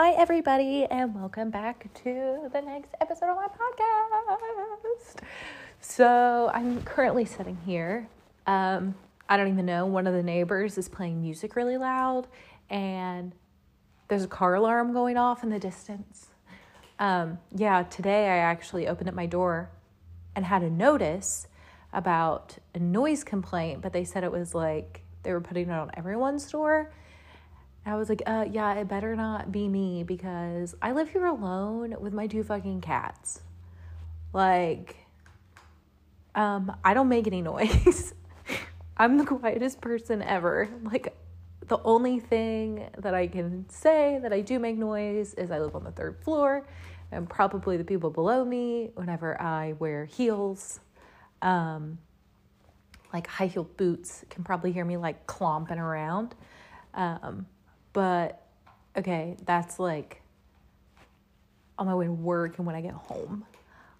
Hi, everybody, and welcome back to the next episode of my podcast. So I'm currently sitting here. I don't even know. One of the neighbors is playing music really loud, and there's a car alarm going off in the distance. Today I actually opened up my door and had a notice about a noise complaint, but they said it was like they were putting it on everyone's door. I was like, yeah, it better not be me because I live here alone with my two fucking cats. Like, I don't make any noise. I'm the quietest person ever. Like, the only thing that I can say that I do make noise is I live on the third floor and probably the people below me whenever I wear heels, like high-heeled boots can probably hear me like clomping around. But, okay, that's, like, on my way to work and when I get home.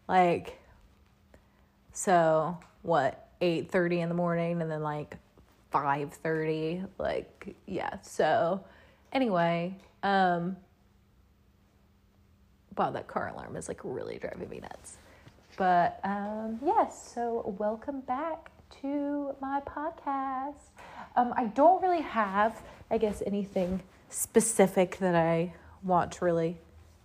Like, so, what, 8:30 in the morning and then, like, 5:30? Like, yeah. So, anyway, wow, that car alarm is, like, really driving me nuts. But, yes, so welcome back to my podcast. I don't really have, I guess, anything specific that I want to really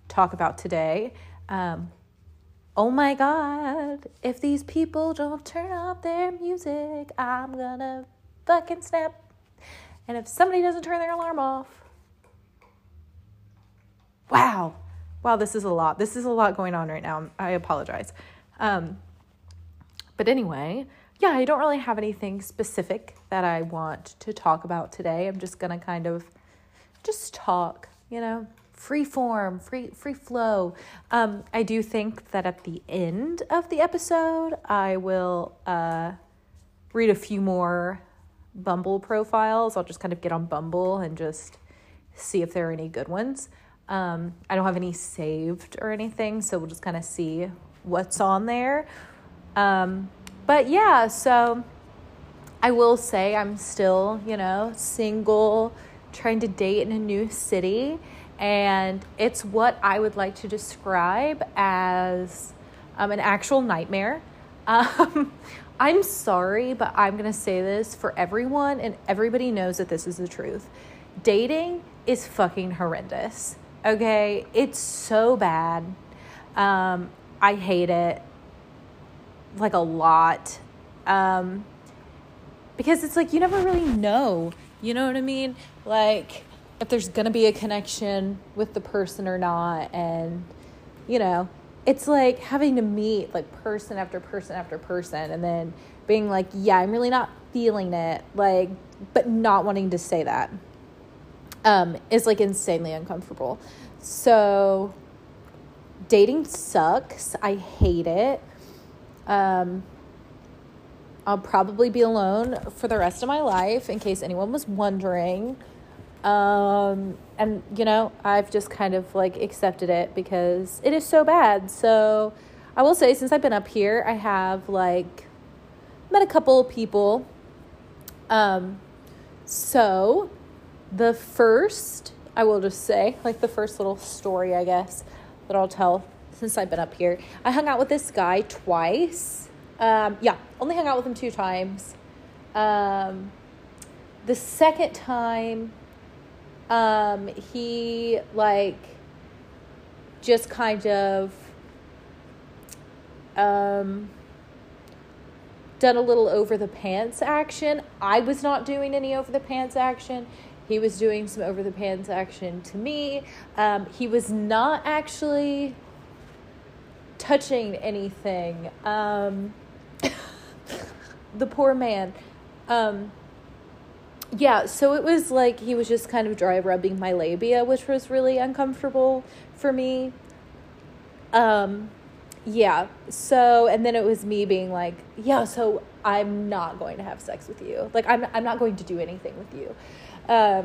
talk about today. Oh my God, if these people don't turn off their music, I'm gonna fucking snap. And if somebody doesn't turn their alarm off, wow, this is a lot. This is a lot going on right now. I apologize. But anyway, yeah, I don't really have anything specific that I want to talk about today. I'm just going to kind of just talk, you know, free form, free flow. I do think that at the end of the episode, I will read a few more Bumble profiles. I'll just kind of get on Bumble and just see if there are any good ones. I don't have any saved or anything, so we'll just kind of see what's on there. But yeah, so I will say I'm still, you know, single, trying to date in a new city. And it's what I would like to describe as an actual nightmare. I'm sorry, but I'm going to say this for everyone, and everybody knows that this is the truth. Dating is fucking horrendous, okay? It's so bad. I hate it. Like a lot, because it's like you never really know, you know what I mean? Like if there's gonna be a connection with the person or not, and you know, it's like having to meet like person after person after person, and then being like, yeah, I'm really not feeling it, like, but not wanting to say that, is like insanely uncomfortable. So dating sucks. I hate it. I'll probably be alone for the rest of my life, in case anyone was wondering. And you know, I've just kind of like accepted it because it is so bad. So I will say, since I've been up here, I have like met a couple of people. So the first, I will just say like the first little story, I guess, that I'll tell since I've been up here. I hung out with this guy twice. Only hung out with him two times. The second time, he like just kind of done a little over the pants action. I was not doing any over the pants action. He was doing some over the pants action to me. He was not actually touching anything. The poor man. So it was like he was just kind of dry rubbing my labia, which was really uncomfortable for me. So and then it was me being like, yeah, so I'm not going to have sex with you. Like I'm not going to do anything with you. I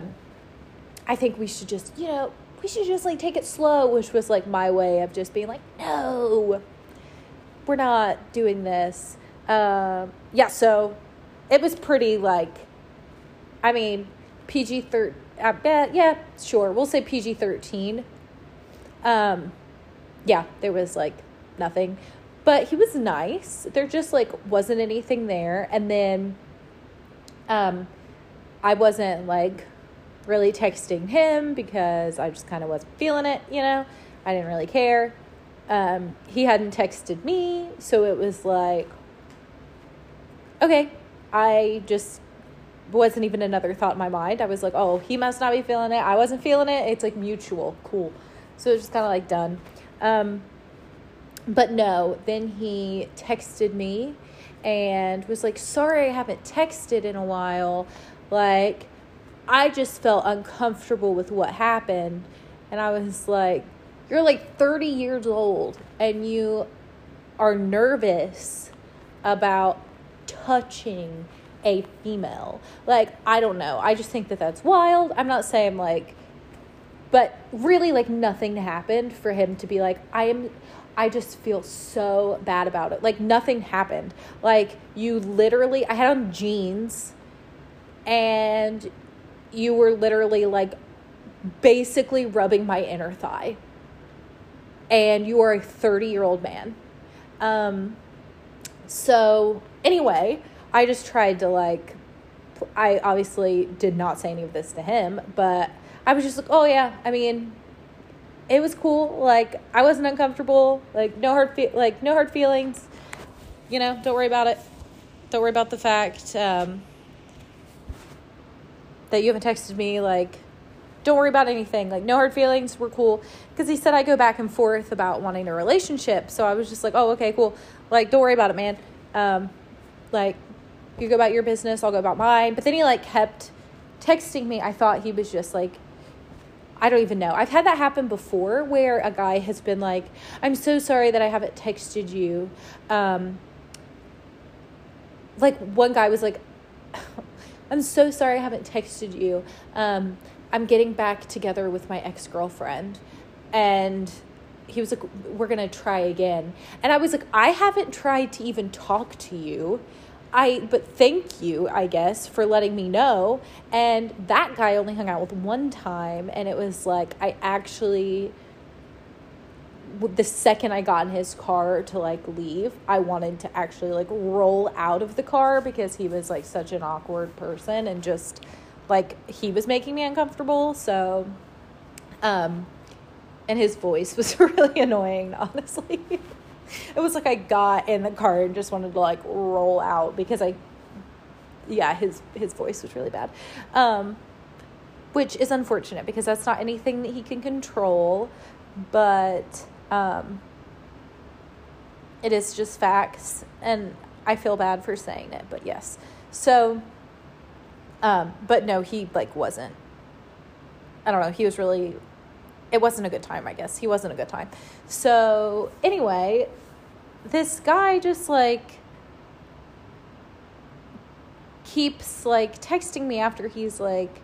think we should just, you know, we should just, like, take it slow, which was, like, my way of just being like, no, we're not doing this. So it was pretty, like, I mean, PG-13, I bet, yeah, sure, we'll say PG-13 Yeah, there was like nothing, but he was nice. There just like wasn't anything there. And then, I wasn't like really texting him because I just kind of wasn't feeling it, you know, I didn't really care. He hadn't texted me. So it was like, okay, I just wasn't even another thought in my mind. I was like, oh, he must not be feeling it. I wasn't feeling it. It's like mutual. Cool. So it was just kind of like done. But no, then he texted me and was like, sorry, I haven't texted in a while. Like, I just felt uncomfortable with what happened. And I was like, you're like 30 years old and you are nervous about touching a female. Like, I don't know. I just think that that's wild. I'm not saying like, but really like nothing happened for him to be like, I just feel so bad about it. Like nothing happened. Like you literally, I had on jeans and you were literally like basically rubbing my inner thigh and you are a 30-year-old man. So anyway, I just tried to like, I obviously did not say any of this to him, but I was just like, oh yeah, I mean, it was cool. Like I wasn't uncomfortable, like no hard feelings, you know, don't worry about it. Don't worry about the fact, that you haven't texted me. Like, don't worry about anything. Like no hard feelings. We're cool. Cause he said, I go back and forth about wanting a relationship. So I was just like, oh, okay, cool. Like, don't worry about it, man. Like, you go about your business, I'll go about mine. But then he like kept texting me. I thought he was just like, I don't even know. I've had that happen before where a guy has been like, I'm so sorry that I haven't texted you. Like one guy was like, I'm so sorry I haven't texted you. I'm getting back together with my ex-girlfriend. And he was like, we're going to try again. And I was like, I haven't tried to even talk to you. But thank you, I guess, for letting me know. And that guy only hung out with one time. And it was like, I actually, the second I got in his car to like leave, I wanted to actually like roll out of the car because he was like such an awkward person and just like, he was making me uncomfortable. So, and his voice was really annoying, honestly. It was like I got in the car and just wanted to like roll out because his voice was really bad. Which is unfortunate because that's not anything that he can control, but, it is just facts and I feel bad for saying it, but yes. So, but no, he like wasn't, I don't know. He was really, it wasn't a good time, I guess. He wasn't a good time. So anyway, this guy just like keeps like texting me after he's like,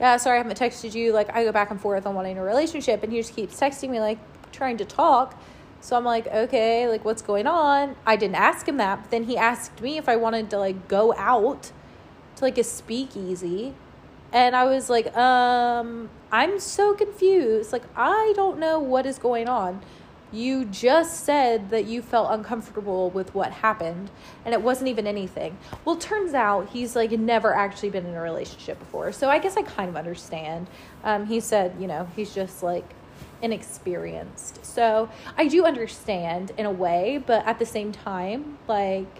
yeah, sorry, I haven't texted you. Like I go back and forth on wanting a relationship and he just keeps texting me like trying to talk. So I'm like, okay, like what's going on? I didn't ask him that, but then he asked me if I wanted to like go out to like a speakeasy. And I was like, I'm so confused. Like, I don't know what is going on. You just said that you felt uncomfortable with what happened and it wasn't even anything. Well, turns out he's like never actually been in a relationship before. So I guess I kind of understand. He said, you know, he's just like inexperienced. So I do understand in a way, but at the same time, like,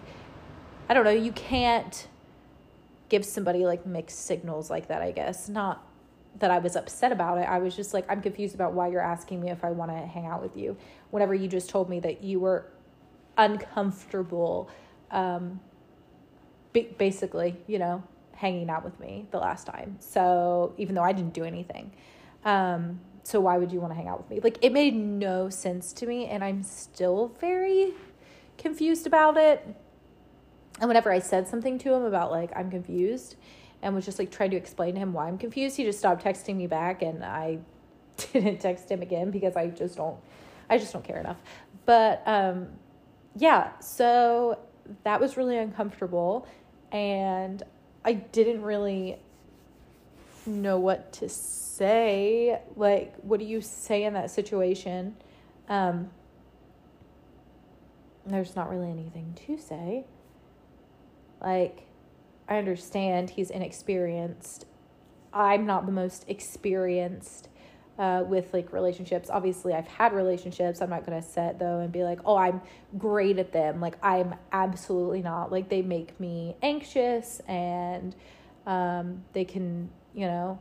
I don't know, you can't give somebody like mixed signals like that, I guess. Not that I was upset about it. I was just like, I'm confused about why you're asking me if I want to hang out with you whenever you just told me that you were uncomfortable, basically, you know, hanging out with me the last time. So even though I didn't do anything, so why would you want to hang out with me? Like it made no sense to me and I'm still very confused about it. And whenever I said something to him about like, I'm confused and was just like trying to explain to him why I'm confused, he just stopped texting me back and I didn't text him again because I just don't care enough. But, yeah, so that was really uncomfortable and I didn't really know what to say. Like, what do you say in that situation? There's not really anything to say. Like, I understand he's inexperienced. I'm not the most experienced with, like, relationships. Obviously, I've had relationships. I'm not going to sit, though, and be like, oh, I'm great at them. Like, I'm absolutely not. Like, they make me anxious, and they can, you know,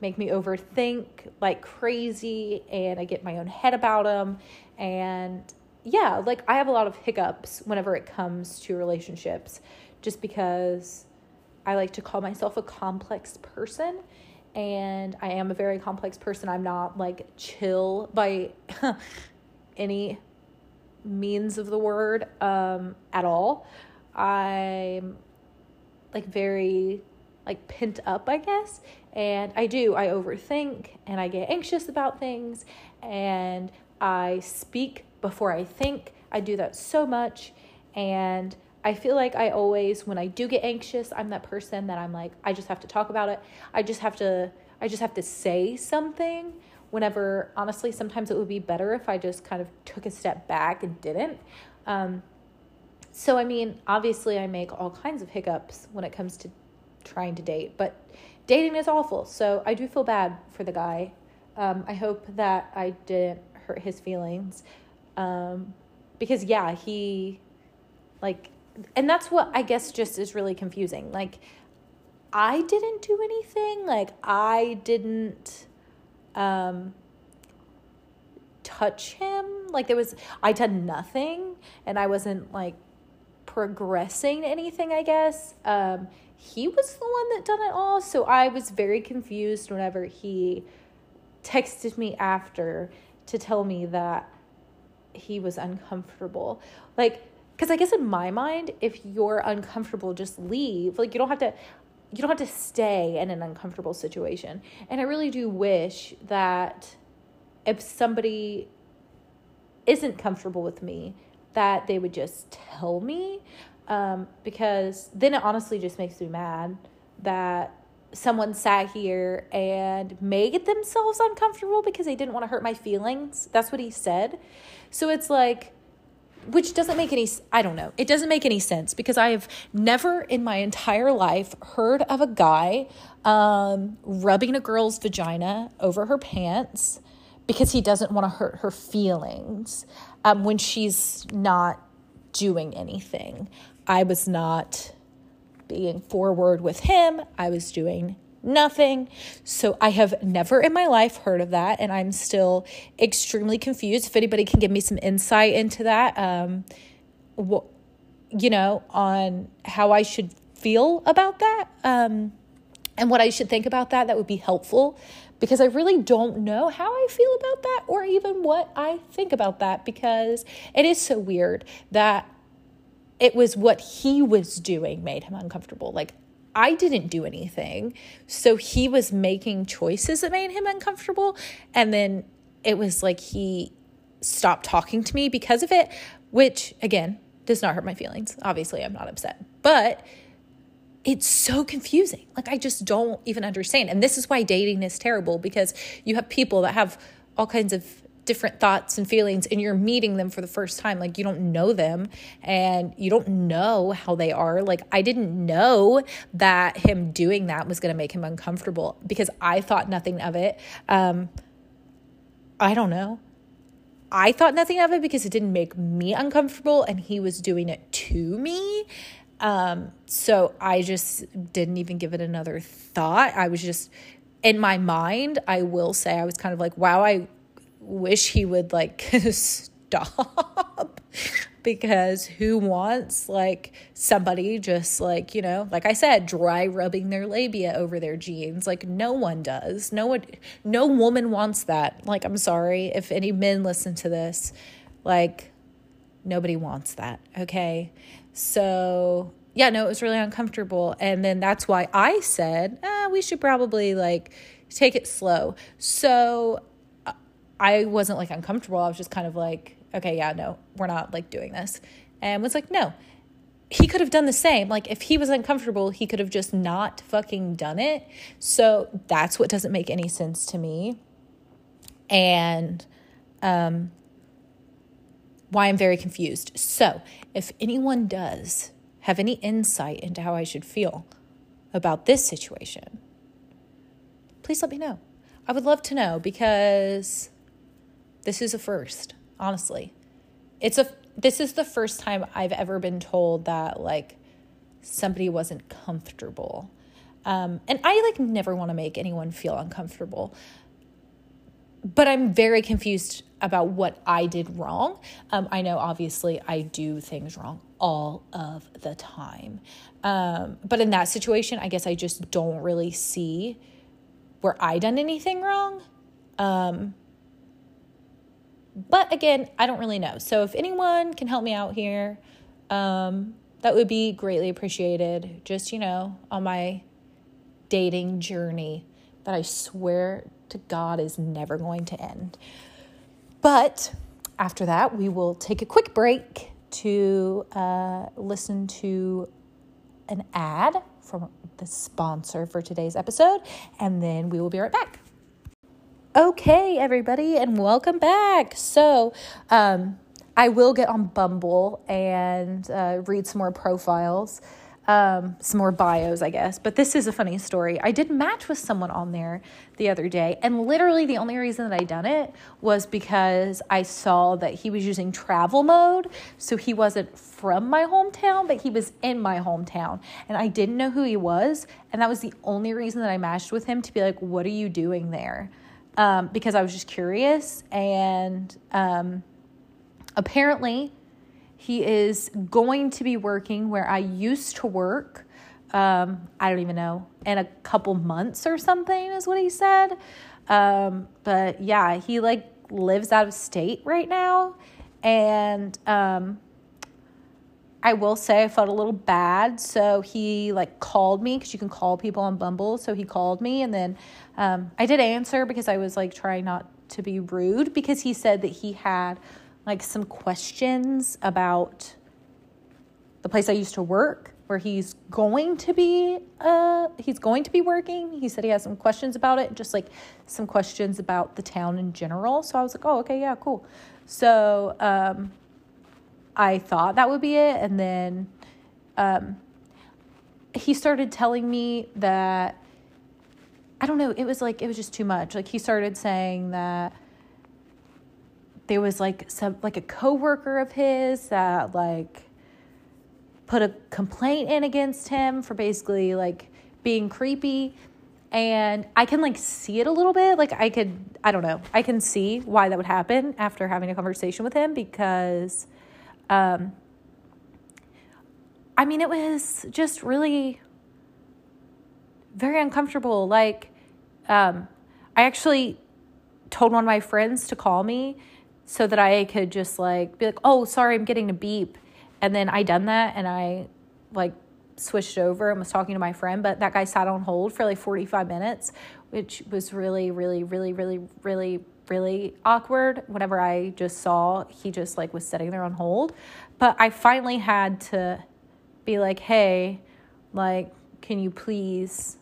make me overthink like crazy, and I get my own head about them. And yeah, like, I have a lot of hiccups whenever it comes to relationships, just because I like to call myself a complex person, and I am a very complex person. I'm not like chill by any means of the word, at all. I'm like very like pent up, I guess. And I overthink, and I get anxious about things, and I speak before I think. I do that so much. And I feel like I always, when I do get anxious, I'm that person that I'm like, I just have to talk about it. I just have to say something, whenever honestly, sometimes it would be better if I just kind of took a step back and didn't. So, I mean, obviously I make all kinds of hiccups when it comes to trying to date, but dating is awful. So I do feel bad for the guy. I hope that I didn't hurt his feelings. Because yeah, he like, and that's what I guess just is really confusing. Like, I didn't do anything. Like, I didn't touch him. Like, I did nothing, and I wasn't like progressing anything, I guess. He was the one that done it all. So I was very confused whenever he texted me after to tell me that he was uncomfortable. Like, because I guess in my mind, if you're uncomfortable, just leave. Like, you don't have to stay in an uncomfortable situation. And I really do wish that if somebody isn't comfortable with me, that they would just tell me, because then it honestly just makes me mad that someone sat here and made themselves uncomfortable because they didn't want to hurt my feelings. That's what he said. So it's like, which doesn't make any, I don't know. It doesn't make any sense, because I have never in my entire life heard of a guy rubbing a girl's vagina over her pants because he doesn't want to hurt her feelings when she's not doing anything. I was not being forward with him. I was doing nothing. So I have never in my life heard of that, and I'm still extremely confused. If anybody can give me some insight into that, on how I should feel about that, and what I should think about that would be helpful, because I really don't know how I feel about that, or even what I think about that, because it is so weird that it was what he was doing made him uncomfortable. Like, I didn't do anything. So he was making choices that made him uncomfortable. And then it was like he stopped talking to me because of it, which again, does not hurt my feelings. Obviously, I'm not upset, but it's so confusing. Like, I just don't even understand. And this is why dating is terrible, because you have people that have all kinds of different thoughts and feelings, and you're meeting them for the first time. Like, you don't know them, and you don't know how they are. Like, I didn't know that him doing that was going to make him uncomfortable, because I thought nothing of it. I don't know. I thought nothing of it because it didn't make me uncomfortable, and he was doing it to me. So I just didn't even give it another thought. I was just, in my mind, I will say, I was kind of like, wow, I wish he would like stop, because who wants like somebody just like, you know, like I said, dry rubbing their labia over their jeans. Like, no one does. No woman wants that. Like, I'm sorry if any men listen to this, like nobody wants that. Okay. So yeah, no, it was really uncomfortable. And then that's why I said, we should probably like take it slow. So I wasn't like uncomfortable. I was just kind of like, okay, yeah, no, we're not like doing this. And was like, no. he could have done the same. Like, if he was uncomfortable, he could have just not fucking done it. So that's what doesn't make any sense to me. And why I'm very confused. So if anyone does have any insight into how I should feel about this situation, please let me know. I would love to know, because this is a first, honestly. This is the first time I've ever been told that, like, somebody wasn't comfortable. And I, like, never want to make anyone feel uncomfortable. But I'm very confused about what I did wrong. I know, obviously, I do things wrong all of the time. But in that situation, I guess I just don't really see where I done anything wrong. But again, I don't really know. So if anyone can help me out here, that would be greatly appreciated. Just, you know, on my dating journey that I swear to God is never going to end. But after that, we will take a quick break to listen to an ad from the sponsor for today's episode, and then we will be right back. Okay, everybody, and welcome back. So, I will get on Bumble and read some more profiles, some more bios, I guess. But this is a funny story. I did match with someone on there the other day, and literally the only reason that I done it was because I saw that he was using travel mode. So he wasn't from my hometown, but he was in my hometown, and I didn't know who he was. And that was the only reason that I matched with him, to be like, what are you doing there? Because I was just curious, and apparently he is going to be working where I used to work, I don't even know, in a couple months or something is what he said, but yeah, he like lives out of state right now, and I will say I felt a little bad, so he, like, called me, because you can call people on Bumble, so he called me, and then I did answer, because I was, like, trying not to be rude, because he said that he had, like, some questions about the place I used to work, where he's going to be working. He said he has some questions about it, just, like, some questions about the town in general, so I was like, oh, okay, yeah, cool. So, I thought that would be it, and then he started telling me that, I don't know, it was just too much. Like, he started saying that there was, like, some, like, a coworker of his that, like, put a complaint in against him for basically, like, being creepy, and I can, like, see it a little bit. Like, I can see why that would happen after having a conversation with him, because I mean, it was just really very uncomfortable. Like, I actually told one of my friends to call me so that I could just, like, be like, oh, sorry, I'm getting a beep. And then I done that, and I, like, switched over and was talking to my friend, but that guy sat on hold for like 45 minutes, which was really, really, really, really, really, really awkward whenever I just saw he just, like, was sitting there on hold. But I finally had to be like, hey, like, can you please,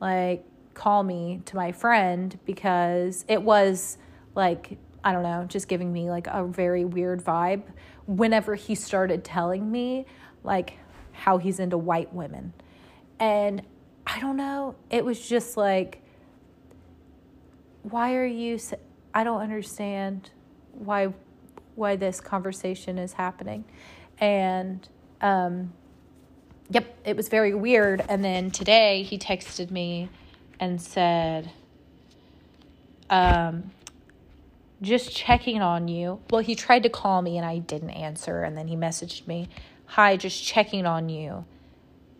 like, call me to my friend, because it was, like, I don't know, just giving me, like, a very weird vibe whenever he started telling me, like, how he's into white women. And I don't know, it was just like, why are you, I don't understand why this conversation is happening. And, yep, it was very weird. And then today he texted me and said, just checking on you. Well, he tried to call me and I didn't answer. And then he messaged me, hi, just checking on you.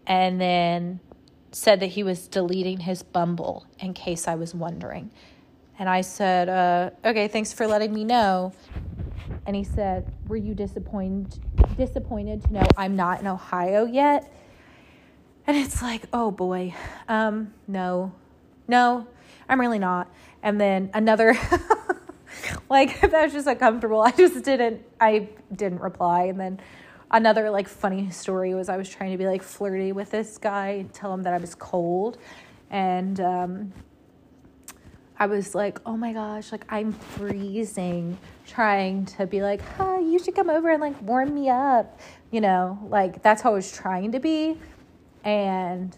And then said that he was deleting his Bumble, in case I was wondering. And I said, okay, thanks for letting me know. And he said, were you disappointed to know I'm not in Ohio yet? And it's like, oh boy, no, I'm really not. And then another, like, that was just uncomfortable. I didn't reply. And then Another like funny story was I was trying to be like flirty with this guy and tell him that I was cold, and I was like, oh my gosh, like I'm freezing, trying to be like, hi, you should come over and like warm me up, you know, like that's how I was trying to be. And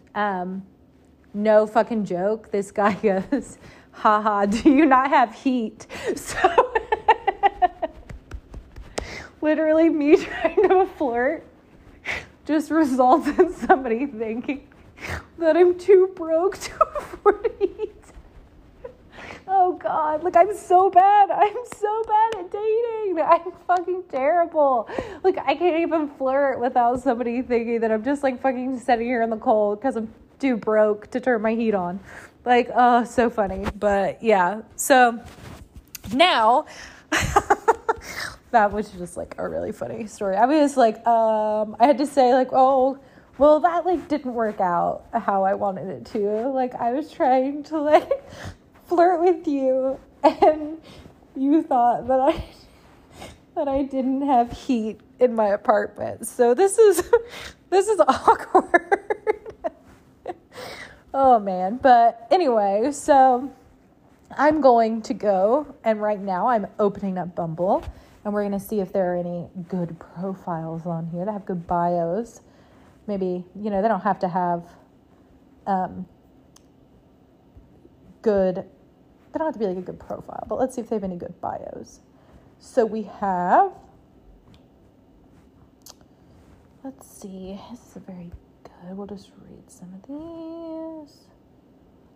no fucking joke, this guy goes, haha, do you not have heat? So literally me trying to flirt just results in somebody thinking that I'm too broke to afford heat. Oh God, like I'm so bad. I'm so bad at dating. I'm fucking terrible. Like I can't even flirt without somebody thinking that I'm just like fucking sitting here in the cold because I'm too broke to turn my heat on. Like, oh, so funny. But yeah, so now that was just like a really funny story. I was like, I had to say like, oh, well, that like didn't work out how I wanted it to. Like I was trying to like flirt with you and you thought that I didn't have heat in my apartment. So this is awkward. Oh man. But anyway, so I'm going to go, and right now I'm opening up Bumble and we're going to see if there are any good profiles on here that have good bios. Maybe, you know, they don't have to have good, they don't have to be like a good profile, but let's see if they have any good bios. So we have, let's see, this is very good. We'll just read some of these.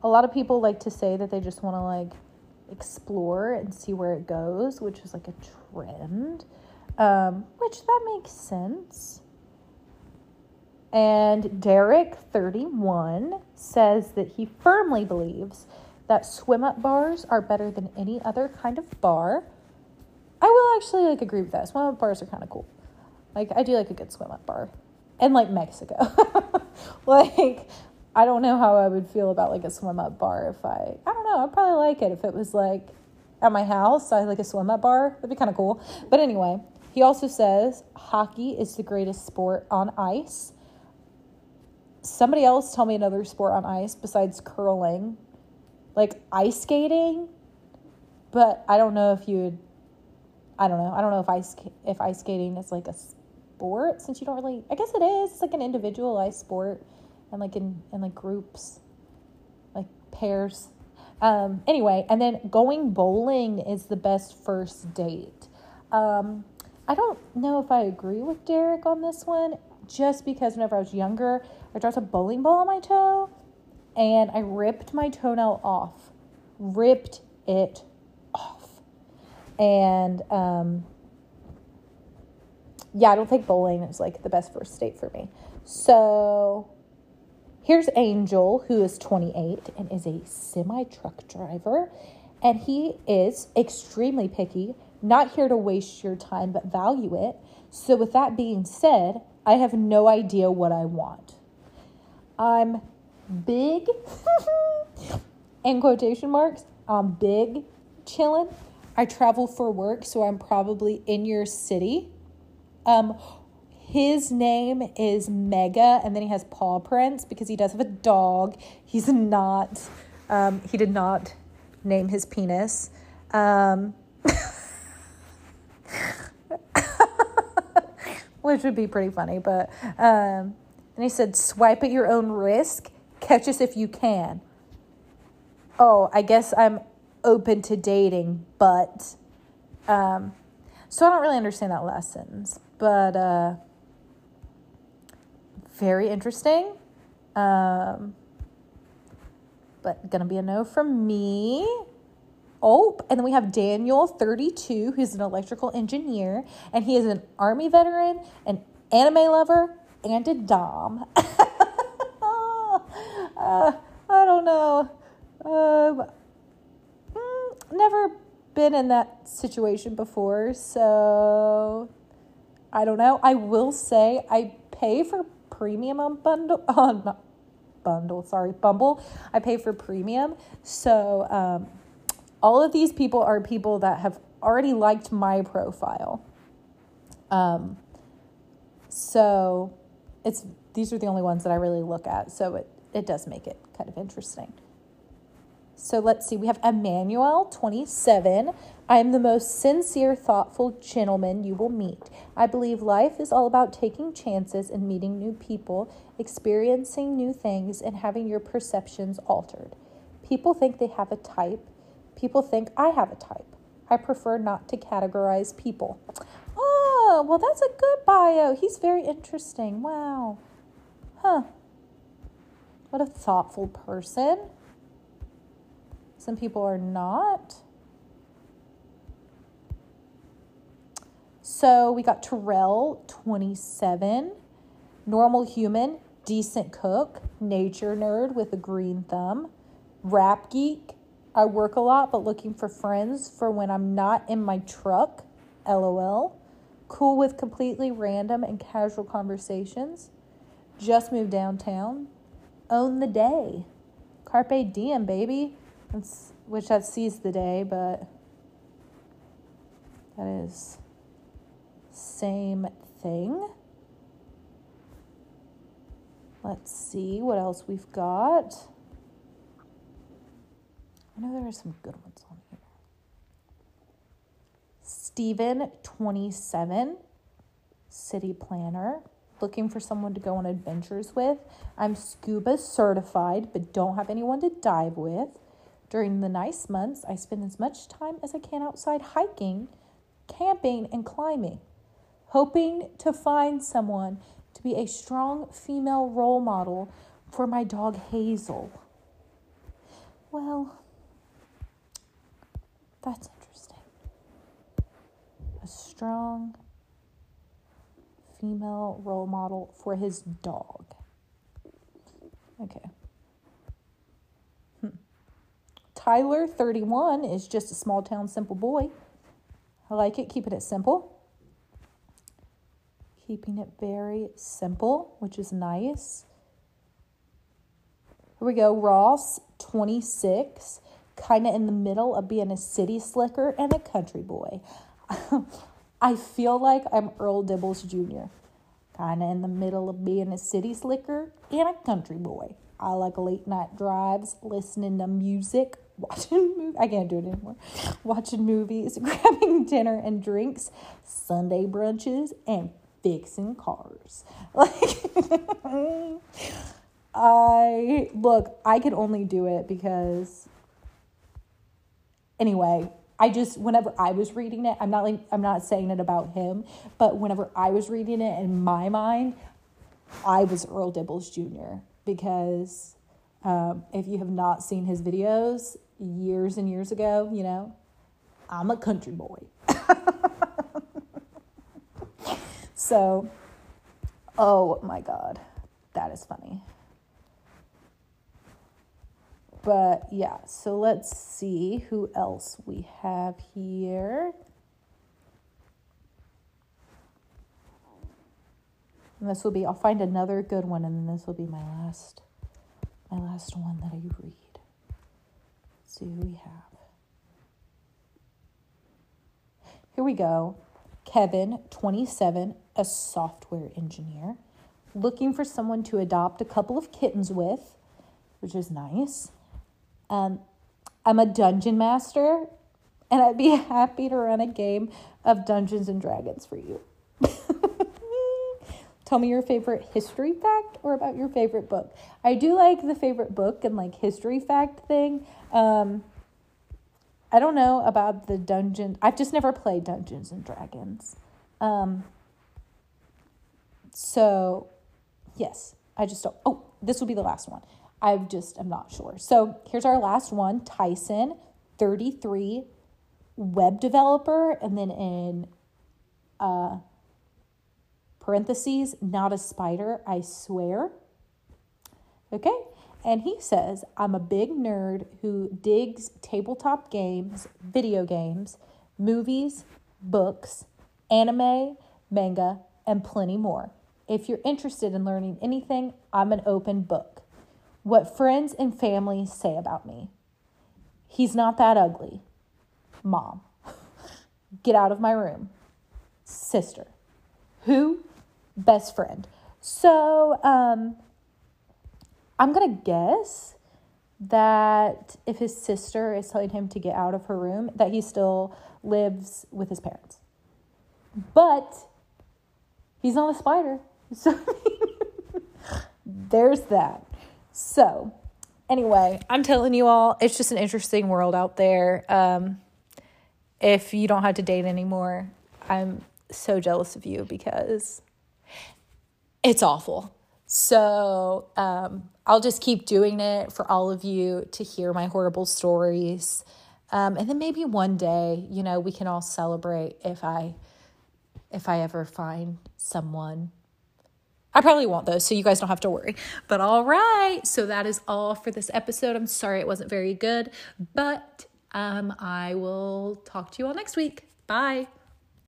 A lot of people like to say that they just want to like explore and see where it goes, which is like a trend, which that makes sense. And Derek31 says that he firmly believes that swim up bars are better than any other kind of bar. I will actually like agree with that. Swim up bars are kind of cool. Like I do like a good swim up bar, and like Mexico. Like I don't know how I would feel about like a swim up bar if I don't know. I'd probably like it if it was like at my house. I had like a swim up bar. That'd be kind of cool. But anyway, he also says hockey is the greatest sport on ice. Somebody else tell me another sport on ice besides curling. Like ice skating, but I don't know if you'd, I don't know. I don't know if ice skating is like a sport, since you don't really, I guess it is. It's like an individualized sport and like in like groups, like pairs. Anyway, and then going bowling is the best first date. I don't know if I agree with Derek on this one, just because whenever I was younger, I dropped a bowling ball on my toe. And I ripped my toenail off, and yeah, I don't think bowling is like the best first date for me. So here's Angel, who is 28 and is a semi-truck driver, and he is extremely picky, not here to waste your time but value it. So with that being said, I have no idea what I want. I'm big in quotation marks. I'm big, chilling. I travel for work, so I'm probably in your city. His name is Mega, and then he has paw prints because he does have a dog. He's not he did not name his penis. Which would be pretty funny, but and he said swipe at your own risk. Catch us if you can. Oh, I guess I'm open to dating, but, so I don't really understand that last sentence, but, very interesting. But gonna be a no from me. Oh, and then we have Daniel 32, who's an electrical engineer, and he is an Army veteran, an anime lover, and a dom. I don't know. Never been in that situation before, so I don't know. I will say I pay for premium on Bumble. I pay for premium, so all of these people are people that have already liked my profile. So these are the only ones that I really look at. So it does make it kind of interesting. So let's see, we have Emmanuel 27. I am the most sincere, thoughtful gentleman you will meet. I believe life is all about taking chances and meeting new people, experiencing new things, and having your perceptions altered. People think they have a type. People think I have a type. I prefer not to categorize people. Oh, well, that's a good bio. He's very interesting. Wow. Huh. What a thoughtful person. Some people are not. So we got Terrell, 27, normal human, decent cook, nature nerd with a green thumb, rap geek. I work a lot, but looking for friends for when I'm not in my truck, LOL. Cool with completely random and casual conversations. Just moved downtown. Own the day. Carpe diem, baby. Which that sees the day, but that is same thing. Let's see what else we've got. I know there are some good ones on here. Steven, 27, city planner. Looking for someone to go on adventures with. I'm scuba certified, but don't have anyone to dive with. During the nice months, I spend as much time as I can outside hiking, camping, and climbing, hoping to find someone to be a strong female role model for my dog Hazel. Well, that's interesting. A strong female role model for his dog. Okay. Tyler, 31, is just a small-town simple boy. I like it, keeping it simple. Keeping it very simple, which is nice. Here we go, Ross, 26, kind of in the middle of being a city slicker and a country boy. I feel like I'm Earl Dibbles Jr., kind of in the middle of being a city slicker and a country boy. I like late-night drives, listening to music. Watching movies, I can't do it anymore. Watching movies, grabbing dinner and drinks, Sunday brunches, and fixing cars. I can only do it because. Anyway, whenever I was reading it, I'm not saying it about him, but whenever I was reading it in my mind, I was Earl Dibbles Jr. because. If you have not seen his videos years and years ago, you know, I'm a country boy. So, oh my God, that is funny. But yeah, so let's see who else we have here. And this will be, I'll find another good one and then this will be my last. My last one that I read. Let's see who we have. Here we go. Kevin, 27, a software engineer. Looking for someone to adopt a couple of kittens with, which is nice. I'm a dungeon master, and I'd be happy to run a game of Dungeons and Dragons for you. Tell me your favorite history fact or about your favorite book. I do like the favorite book and like history fact thing. I don't know about the dungeon. I've just never played Dungeons and Dragons. So yes, I just don't. Oh, this will be the last one. I'm not sure. So here's our last one. Tyson, 33, web developer. And then in, parentheses, not a spider, I swear. Okay, and he says, I'm a big nerd who digs tabletop games, video games, movies, books, anime, manga, and plenty more. If you're interested in learning anything, I'm an open book. What friends and family say about me. He's not that ugly. Mom. Get out of my room. Sister. Who? best friend. So I'm going to guess that if his sister is telling him to get out of her room, that he still lives with his parents. But he's not a spider. So there's that. So anyway, I'm telling you all, it's just an interesting world out there. If you don't have to date anymore, I'm so jealous of you because it's awful. So I'll just keep doing it for all of you to hear my horrible stories. And then maybe one day, you know, we can all celebrate if I ever find someone. I probably won't though, so you guys don't have to worry. But all right, so that is all for this episode. I'm sorry it wasn't very good, but I will talk to you all next week. Bye.